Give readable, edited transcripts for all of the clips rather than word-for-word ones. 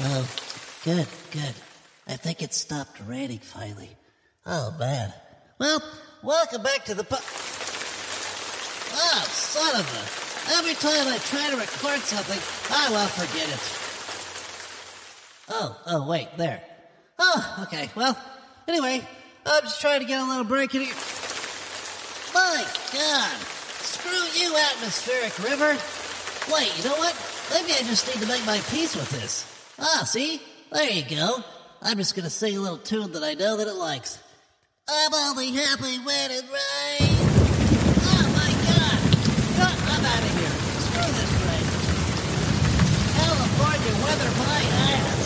Oh, good. I think it stopped raining finally. Oh, man. Well, welcome back to the son of a... Every time I try to record something, I will forget it. Oh, wait, there. Oh, okay, well, anyway, I'm just trying to get a little break in here. My God! Screw you, atmospheric river! Wait, you know what? Maybe I just need to make my peace with this. Ah, see? There you go. I'm just gonna sing a little tune that I know that it likes. I'm only happy when it rains. Oh my God! God, I'm out of here. Screw this rain. California weather my ass.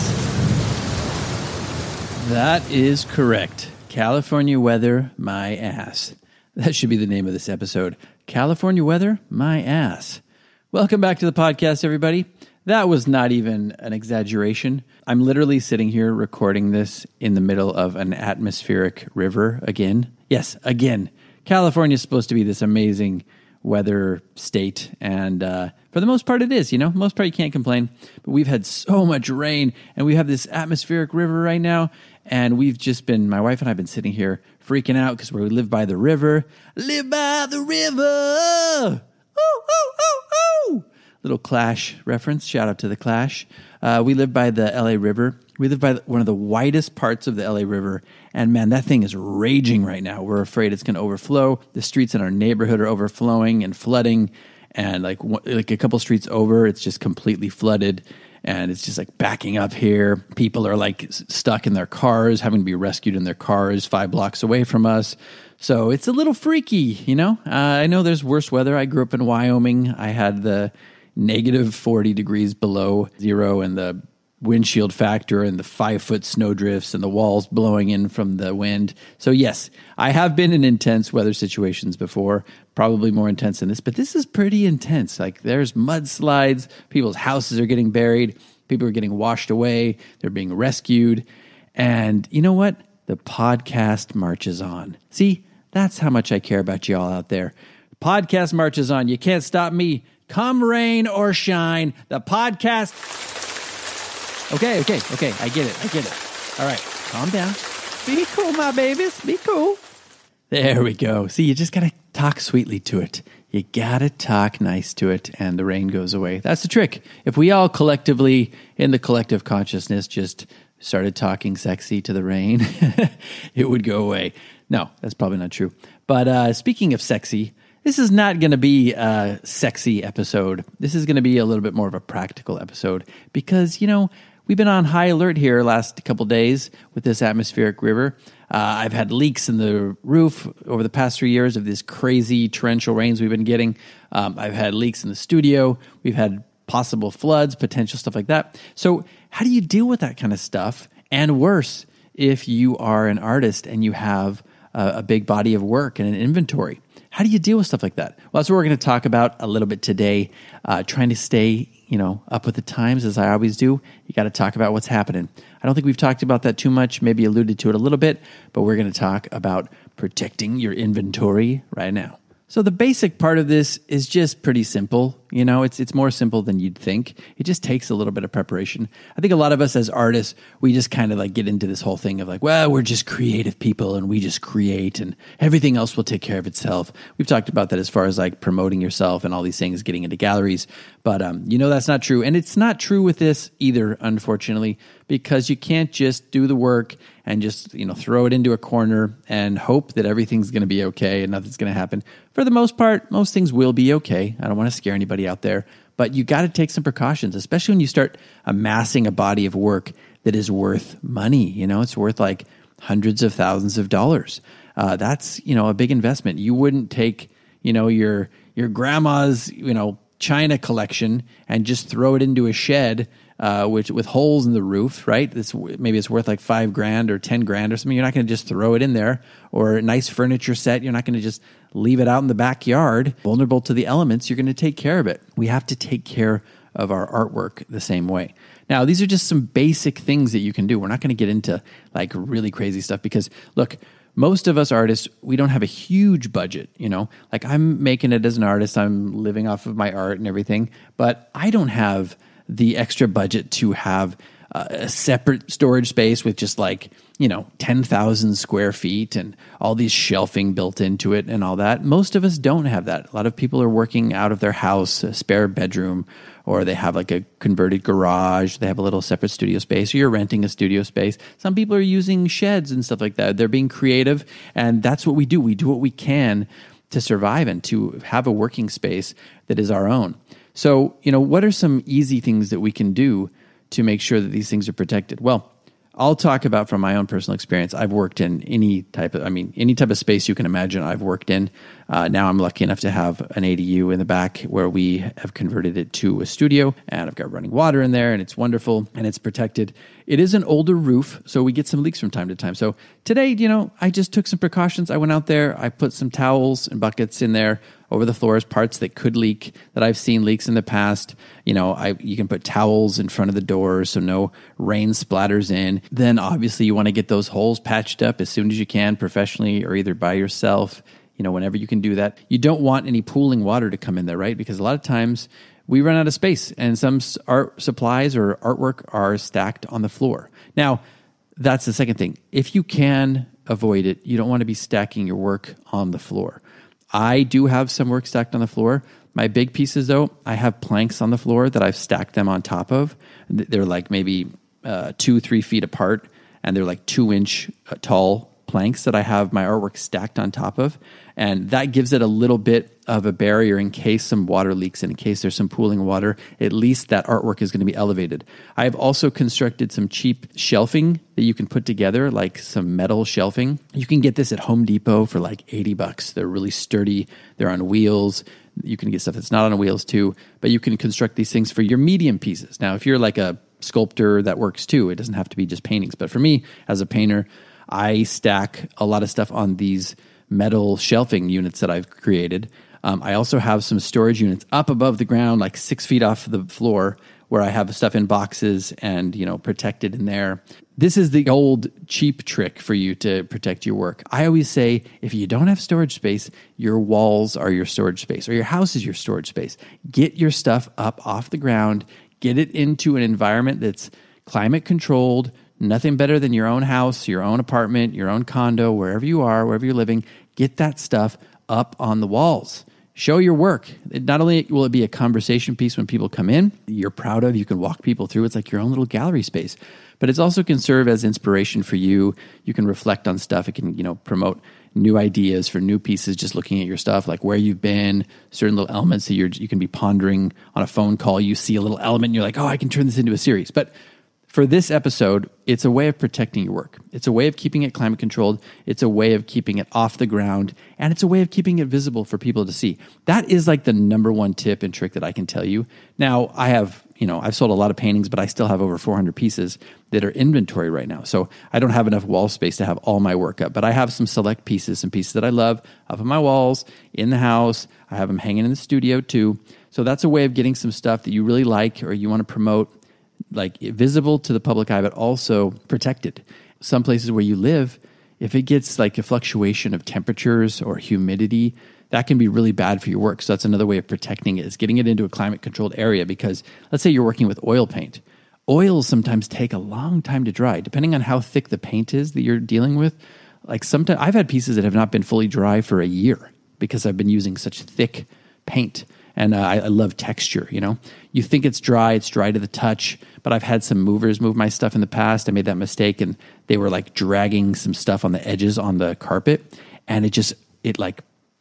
That is correct. California weather my ass. That should be the name of this episode. California weather my ass. Welcome back to the podcast, everybody. That was not even an exaggeration. I'm literally sitting here recording this in the middle of an atmospheric river again. Yes, again. California is supposed to be this amazing weather state, and for the most part it is, you know? Most part you can't complain, but we've had so much rain, and we have this atmospheric river right now, and we've just been, my wife and I have been sitting here freaking out because we live by the river. Live by the river! Ooh, ooh, ooh, ooh! Little Clash reference. Shout out to the Clash. We live by the LA River. We live by one of the widest parts of the LA River. And man, that thing is raging right now. We're afraid it's going to overflow. The streets in our neighborhood are overflowing and flooding. And like a couple streets over, it's just completely flooded. And it's just like backing up here. People are like stuck in their cars, having to be rescued in their cars 5 blocks away from us. So it's a little freaky, you know? I know there's worse weather. I grew up in Wyoming. I had the -40 degrees below zero and the windshield factor and the 5-foot snow drifts and the walls blowing in from the wind. So yes, I have been in intense weather situations before, probably more intense than this, but this is pretty intense. Like there's mudslides, people's houses are getting buried, people are getting washed away, they're being rescued. And you know what? The podcast marches on. See, that's how much I care about you all out there. The podcast marches on. You can't stop me. Come rain or shine, the podcast. Okay. I get it. All right, calm down. Be cool, my babies. Be cool. There we go. See, you just got to talk sweetly to it. You got to talk nice to it, and the rain goes away. That's the trick. If we all collectively, in the collective consciousness, just started talking sexy to the rain, it would go away. No, that's probably not true. But speaking of sexy, this is not going to be a sexy episode. This is going to be a little bit more of a practical episode because, you know, We've been on high alert here last couple days with this atmospheric river. I've had leaks in the roof over the past 3 years of these crazy torrential rains we've been getting. I've had leaks in the studio. We've had possible floods, potential stuff like that. So how do you deal with that kind of stuff? And worse, if you are an artist and you have a big body of work and an inventory, how do you deal with stuff like that? Well, that's what we're going to talk about a little bit today, trying to stay up with the times, as I always do. You got to talk about what's happening. I don't think we've talked about that too much, maybe alluded to it a little bit, but we're going to talk about protecting your inventory right now. So the basic part of this is just pretty simple. It's more simple than you'd think. It just takes a little bit of preparation. I think a lot of us as artists, we just kind of get into this whole thing of we're just creative people and we just create and everything else will take care of itself. We've talked about that as far as promoting yourself and all these things, getting into galleries. But that's not true. And it's not true with this either, unfortunately, because you can't just do the work and just throw it into a corner and hope that everything's going to be okay and nothing's going to happen. For the most part, most things will be okay. I don't want to scare anybody out there, but you got to take some precautions, especially when you start amassing a body of work that is worth money. It's worth hundreds of thousands of dollars. That's a big investment. You wouldn't take your grandma's china collection and just throw it into a shed which with holes in the roof, right? Maybe it's worth $5,000 or $10,000 or something. You're not going to just throw it in there. Or a nice furniture set, you're not going to just leave it out in the backyard. Vulnerable to the elements, you're going to take care of it. We have to take care of our artwork the same way. Now, these are just some basic things that you can do. We're not going to get into really crazy stuff because, look, most of us artists, we don't have a huge budget, I'm making it as an artist. I'm living off of my art and everything, but I don't have the extra budget to have a separate storage space with just 10,000 square feet and all these shelving built into it and all that. Most of us don't have that. A lot of people are working out of their house, a spare bedroom, or they have a converted garage. They have a little separate studio space, or you're renting a studio space. Some people are using sheds and stuff like that. They're being creative, and that's what we do. We do what we can to survive and to have a working space that is our own. So, what are some easy things that we can do to make sure that these things are protected? Well, I'll talk about from my own personal experience. I've worked in any type of space you can imagine I've worked in. Now I'm lucky enough to have an ADU in the back where we have converted it to a studio, and I've got running water in there, and it's wonderful, and it's protected. It is an older roof, so we get some leaks from time to time. So today, I just took some precautions. I went out there, I put some towels and buckets in there over the floors, parts that could leak, that I've seen leaks in the past. You can put towels in front of the doors so no rain splatters in. Then obviously you want to get those holes patched up as soon as you can, professionally or either by yourself, whenever you can do that. You don't want any pooling water to come in there, right? Because a lot of times we run out of space and some art supplies or artwork are stacked on the floor. Now, that's the second thing. If you can avoid it, you don't want to be stacking your work on the floor. I do have some work stacked on the floor. My big pieces, though, I have planks on the floor that I've stacked them on top of. They're maybe 2-3 feet apart, and they're 2-inch tall planks that I have my artwork stacked on top of. And that gives it a little bit of a barrier in case some water leaks and in case there's some pooling water. At least that artwork is going to be elevated. I've also constructed some cheap shelving that you can put together, some metal shelving. You can get this at Home Depot for $80. They're really sturdy. They're on wheels. You can get stuff that's not on wheels too, but you can construct these things for your medium pieces. Now, if you're a sculptor, that works too. It doesn't have to be just paintings. But for me, as a painter, I stack a lot of stuff on these metal shelving units that I've created. I also have some storage units up above the ground, 6 feet off the floor, where I have stuff in boxes and, protected in there. This is the old cheap trick for you to protect your work. I always say, if you don't have storage space, your walls are your storage space, or your house is your storage space. Get your stuff up off the ground. Get it into an environment that's climate controlled. Nothing better than your own house, your own apartment, your own condo, wherever you are, wherever you're living. Get that stuff up on the walls. Show your work. Not only will it be a conversation piece when people come in, you're proud of, you can walk people through. It's your own little gallery space. But it's also can serve as inspiration for you. You can reflect on stuff. It can, promote new ideas for new pieces, just looking at your stuff, where you've been, certain little elements that you can be pondering on a phone call. You see a little element and you're oh, I can turn this into a series. But For this episode, it's a way of protecting your work. It's a way of keeping it climate controlled. It's a way of keeping it off the ground. And it's a way of keeping it visible for people to see. That is like the number one tip and trick that I can tell you. Now, I have, I've sold a lot of paintings, but I still have over 400 pieces that are inventory right now. So I don't have enough wall space to have all my work up, but I have some select pieces, some pieces that I love up on my walls, in the house. I have them hanging in the studio too. So that's a way of getting some stuff that you really like or you want to promote, like visible to the public eye, but also protected. Some places where you live, if it gets like a fluctuation of temperatures or humidity, that can be really bad for your work. So that's another way of protecting it, is getting it into a climate controlled area. Because let's say you're working with oil paint. Oils sometimes take a long time to dry, depending on how thick the paint is that you're dealing with. Like sometimes I've had pieces that have not been fully dry for a year because I've been using such thick paint. And I love texture, You think it's dry to the touch, but I've had some movers move my stuff in the past. I made that mistake and they were like dragging some stuff on the edges on the carpet, and it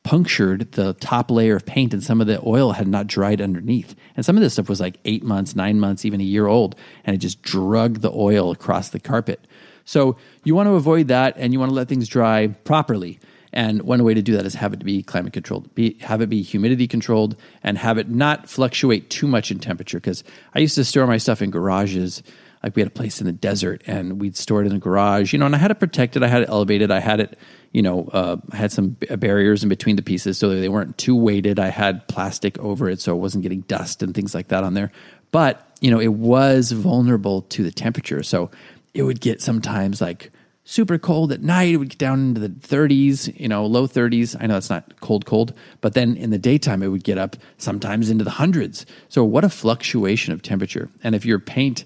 punctured the top layer of paint, and some of the oil had not dried underneath. And some of this stuff was like 8 months, 9 months, even a year old, and it just dragged the oil across the carpet. So you want to avoid that, and you want to let things dry properly. And one way to do that is have it be climate controlled, have it be humidity controlled, and have it not fluctuate too much in temperature. Because I used to store my stuff in garages. Like, we had a place in the desert and we'd store it in the garage, and I had it protected. I had it elevated. I had it, I had some barriers in between the pieces so that they weren't too weighted. I had plastic over it so it wasn't getting dust and things like that on there. But, it was vulnerable to the temperature. So it would get sometimes like super cold at night. It would get down into the 30s, low 30s. I know that's not cold, but then in the daytime, it would get up sometimes into the hundreds. So what a fluctuation of temperature. And if your paint,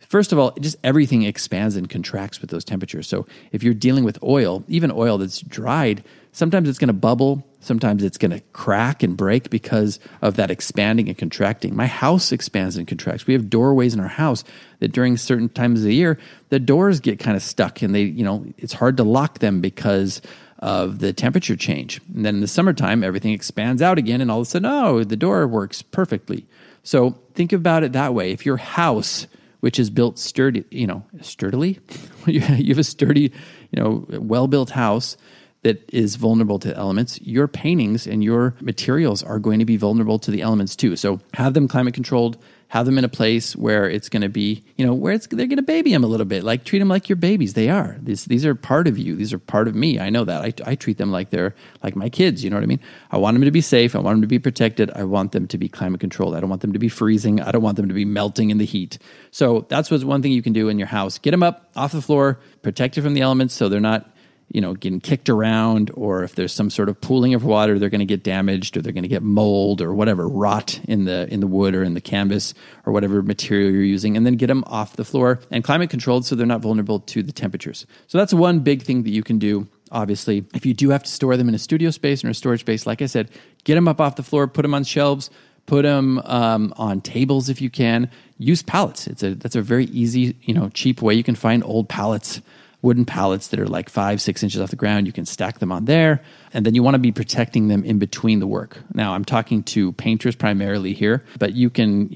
first of all, just everything expands and contracts with those temperatures. So if you're dealing with oil, even oil that's dried, sometimes it's going to bubble, sometimes it's going to crack and break because of that expanding and contracting. My house expands and contracts. We have doorways in our house that during certain times of the year, the doors get kind of stuck, and they, it's hard to lock them because of the temperature change. And then in the summertime, everything expands out again, and all of a sudden, the door works perfectly. So think about it that way. If your house, which is built sturdily, you have a sturdy, well-built house that is vulnerable to elements, your paintings and your materials are going to be vulnerable to the elements too. So have them climate controlled, have them in a place where it's going to be, they're going to baby them a little bit. Like, treat them like your babies. They are. These are part of you. These are part of me. I know that. I treat them like they're like my kids. You know what I mean? I want them to be safe. I want them to be protected. I want them to be climate controlled. I don't want them to be freezing. I don't want them to be melting in the heat. So that's what's one thing you can do in your house. Get them up off the floor, protect it from the elements so they're not getting kicked around, or if there's some sort of pooling of water, they're going to get damaged, or they're going to get mold or whatever, rot in the wood or in the canvas or whatever material you're using, and then get them off the floor and climate controlled so they're not vulnerable to the temperatures. So that's one big thing that you can do. Obviously, if you do have to store them in a studio space or a storage space, like I said, get them up off the floor, put them on shelves, put them on tables if you can. Use pallets. That's a very easy, cheap way. You can find old pallets, wooden pallets that are like 5-6 inches off the ground. You can stack them on there. And then you want to be protecting them in between the work. Now, I'm talking to painters primarily here, but you can,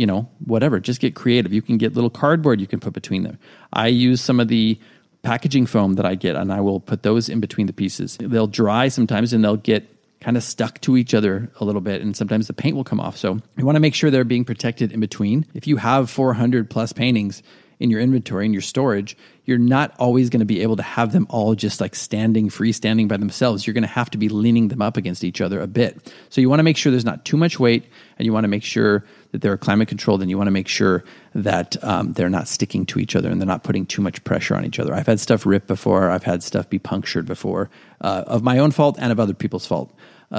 whatever, just get creative. You can get little cardboard you can put between them. I use some of the packaging foam that I get, and I will put those in between the pieces. They'll dry sometimes and they'll get kind of stuck to each other a little bit, and sometimes the paint will come off. So you want to make sure they're being protected in between. If you have 400 plus paintings in your inventory, in your storage, you're not always going to be able to have them all just like freestanding by themselves. You're going to have to be leaning them up against each other a bit. So you want to make sure there's not too much weight, and you want to make sure that they're climate controlled, and you want to make sure that they're not sticking to each other and they're not putting too much pressure on each other. I've had stuff rip before. I've had stuff be punctured before, of my own fault and of other people's fault.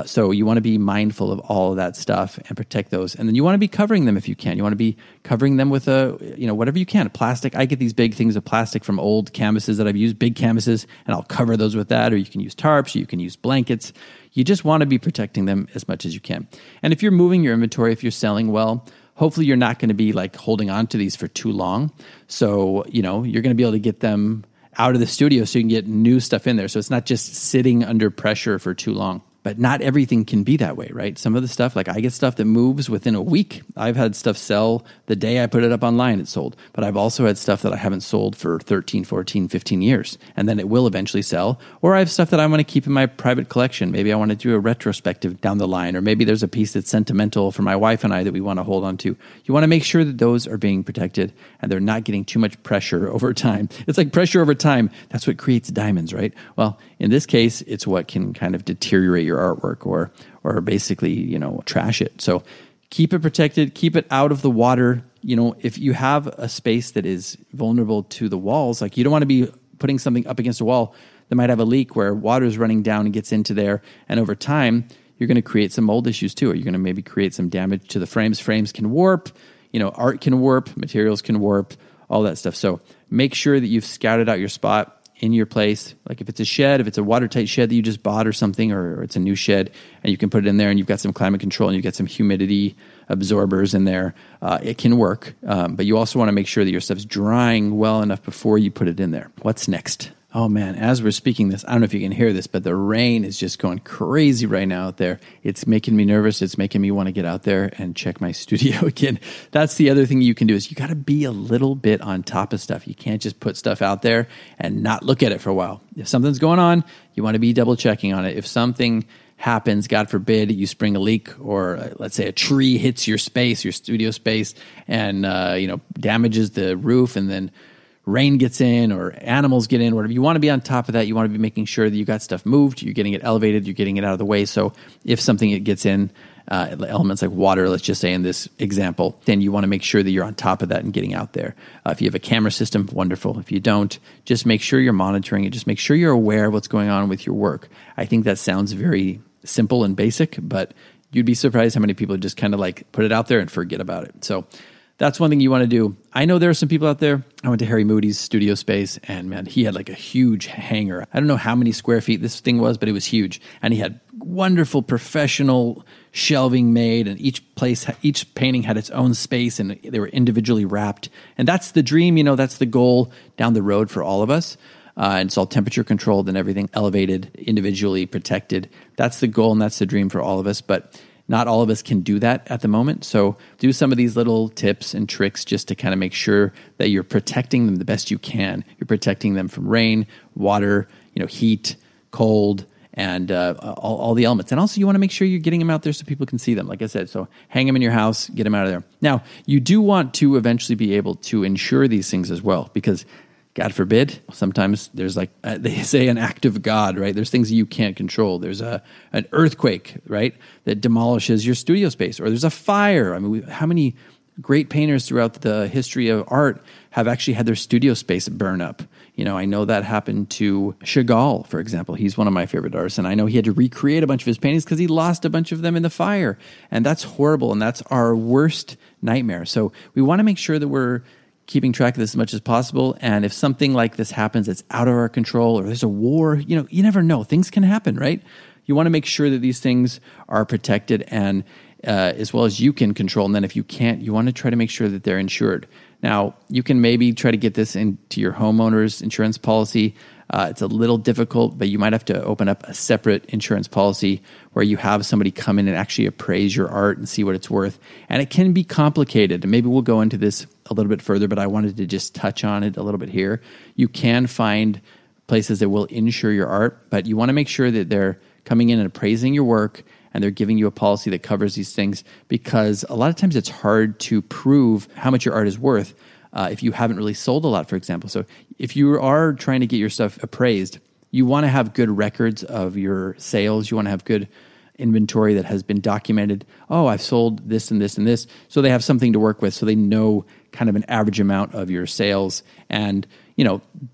So you want to be mindful of all of that stuff and protect those. And then you want to be covering them if you can. You want to be covering them with whatever you can, plastic. I get these big things of plastic from old canvases that I've used, big canvases, and I'll cover those with that. Or you can use tarps, you can use blankets. You just want to be protecting them as much as you can. And if you're moving your inventory, if you're selling well, hopefully you're not going to be like holding on to these for too long. So, you're going to be able to get them out of the studio so you can get new stuff in there. So it's not just sitting under pressure for too long. But not everything can be that way, right? Some of the stuff, like I get stuff that moves within a week. I've had stuff sell the day I put it up online, it sold. But I've also had stuff that I haven't sold for 13, 14, 15 years, and then it will eventually sell. Or I have stuff that I want to keep in my private collection. Maybe I want to do a retrospective down the line, or maybe there's a piece that's sentimental for my wife and I that we want to hold on to. You want to make sure that those are being protected and they're not getting too much pressure over time. It's like pressure over time. That's what creates diamonds, right? Well, in this case, it's what can kind of deteriorate your artwork or basically, trash it. So keep it protected, keep it out of the water. If you have a space that is vulnerable to the walls, like you don't want to be putting something up against a wall that might have a leak where water is running down and gets into there. And over time, you're going to create some mold issues too, or you're going to maybe create some damage to the frames. Frames can warp, art can warp, materials can warp, all that stuff. So make sure that you've scouted out your spot in your place. Like if it's a shed, if it's a watertight shed that you just bought or something, or it's a new shed and you can put it in there and you've got some climate control and you've got some humidity absorbers in there, it can work. But you also want to make sure that your stuff's drying well enough before you put it in there. What's next? Oh man, as we're speaking this, I don't know if you can hear this, but the rain is just going crazy right now out there. It's making me nervous. It's making me want to get out there and check my studio again. That's the other thing you can do is you got to be a little bit on top of stuff. You can't just put stuff out there and not look at it for a while. If something's going on, you want to be double checking on it. If something happens, God forbid, you spring a leak or let's say a tree hits your space, your studio space, and damages the roof, and then rain gets in or animals get in, whatever. You want to be on top of that. You want to be making sure that you got stuff moved, you're getting it elevated, you're getting it out of the way. So if something it gets in, elements like water, let's just say in this example, then you want to make sure that you're on top of that and getting out there. If you have a camera system, wonderful. If you don't, just make sure you're monitoring it. Just make sure you're aware of what's going on with your work. I think that sounds very simple and basic, but you'd be surprised how many people just kind of like put it out there and forget about it. So that's one thing you want to do. I know there are some people out there. I went to Harry Moody's studio space, and man, he had like a huge hangar. I don't know how many square feet this thing was, but it was huge. And he had wonderful professional shelving made, and each painting had its own space, and they were individually wrapped. And that's the dream, that's the goal down the road for all of us. And it's all temperature controlled and everything elevated, individually protected. That's the goal, and that's the dream for all of us. But not all of us can do that at the moment. So do some of these little tips and tricks just to kind of make sure that you're protecting them the best you can. You're protecting them from rain, water, heat, cold, and all the elements. And also you want to make sure you're getting them out there so people can see them. Like I said, so hang them in your house, get them out of there. Now, you do want to eventually be able to insure these things as well, because God forbid, sometimes there's like, they say an act of God, right? There's things you can't control. There's an earthquake, right? That demolishes your studio space, or there's a fire. I mean, how many great painters throughout the history of art have actually had their studio space burn up? I know that happened to Chagall, for example. He's one of my favorite artists, and I know he had to recreate a bunch of his paintings because he lost a bunch of them in the fire. And that's horrible, and that's our worst nightmare. So we want to make sure that we're keeping track of this as much as possible. And if something like this happens that's out of our control, or there's a war, you never know. Things can happen, right? You want to make sure that these things are protected and as well as you can control. And then if you can't, you want to try to make sure that they're insured. Now, you can maybe try to get this into your homeowner's insurance policy. It's a little difficult, but you might have to open up a separate insurance policy where you have somebody come in and actually appraise your art and see what it's worth. And it can be complicated. And maybe we'll go into this a little bit further, but I wanted to just touch on it a little bit here. You can find places that will insure your art, but you want to make sure that they're coming in and appraising your work and they're giving you a policy that covers these things, because a lot of times it's hard to prove how much your art is worth if you haven't really sold a lot, for example. So if you are trying to get your stuff appraised, you want to have good records of your sales. You want to have good inventory that has been documented. Oh, I've sold this and this and this. So they have something to work with. So they know kind of an average amount of your sales. And,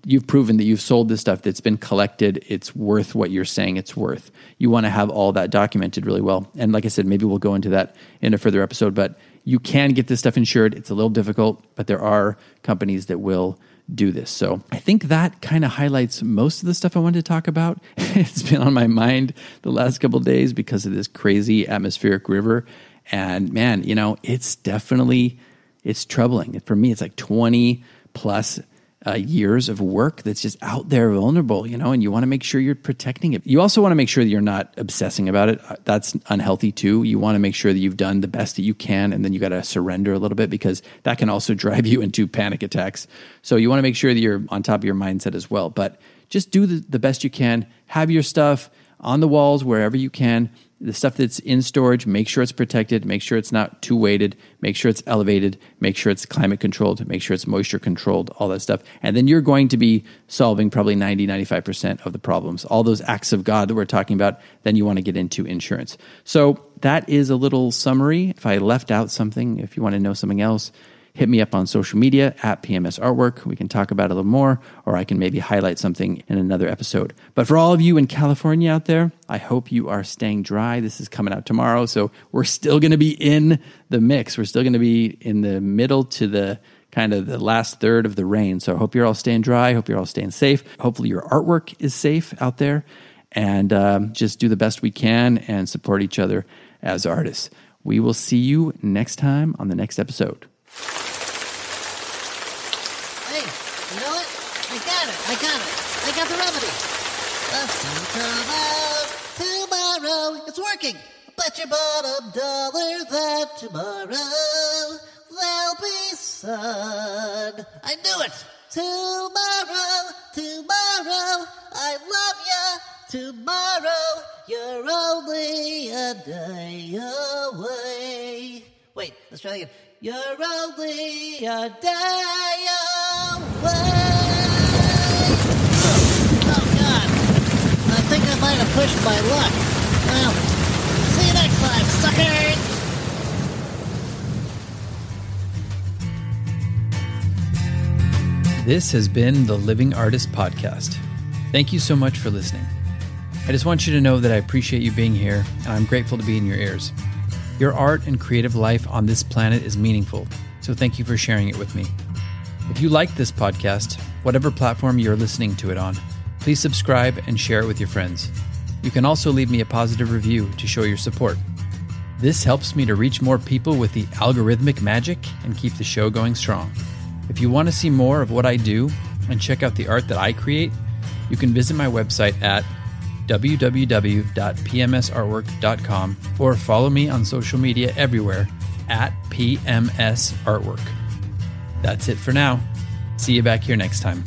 you've proven that you've sold this stuff that's been collected. It's worth what you're saying it's worth. You want to have all that documented really well. And like I said, maybe we'll go into that in a further episode, but you can get this stuff insured. It's a little difficult, but there are companies that will do this. So I think that kind of highlights most of the stuff I wanted to talk about. It's been on my mind the last couple of days because of this crazy atmospheric river. And man, it's definitely, it's troubling. For me, it's like 20 plus years of work that's just out there vulnerable, you know, and you want to make sure you're protecting it. You also want to make sure that you're not obsessing about it. That's unhealthy too. You want to make sure that you've done the best that you can, and then you got to surrender a little bit because that can also drive you into panic attacks. So you want to make sure that you're on top of your mindset as well. But just do the best you can. Have your stuff on the walls wherever you can. The stuff that's in storage, make sure it's protected, make sure it's not too weighted, make sure it's elevated, make sure it's climate controlled, make sure it's moisture controlled, all that stuff. And then you're going to be solving probably 90, 95% of the problems. All those acts of God that we're talking about, then you want to get into insurance. So that is a little summary. If I left out something, if you want to know something else, hit me up on social media at PMS Artwork. We can talk about it a little more, or I can maybe highlight something in another episode. But for all of you in California out there, I hope you are staying dry. This is coming out tomorrow, so we're still going to be in the mix. We're still going to be in the middle to the kind of the last third of the rain. So I hope you're all staying dry. I hope you're all staying safe. Hopefully your artwork is safe out there. And just do the best we can and support each other as artists. We will see you next time on the next episode. Hey, you know what? I got it. I got the remedy. Tomorrow. It's working. Bet your bottom dollar that tomorrow there'll be sun. I knew it. Tomorrow. I love ya. Tomorrow, you're only a day away. Wait, let's try again. You're only a day away. Oh, God. I think I might have pushed my luck. Well, see you next time, suckers! This has been the Living Artist Podcast. Thank you so much for listening. I just want you to know that I appreciate you being here, and I'm grateful to be in your ears. Your art and creative life on this planet is meaningful, so thank you for sharing it with me. If you like this podcast, whatever platform you're listening to it on, please subscribe and share it with your friends. You can also leave me a positive review to show your support. This helps me to reach more people with the algorithmic magic and keep the show going strong. If you want to see more of what I do and check out the art that I create, you can visit my website at www.pmsartwork.com or follow me on social media everywhere at PMS Artwork. That's it for now. See you back here next time.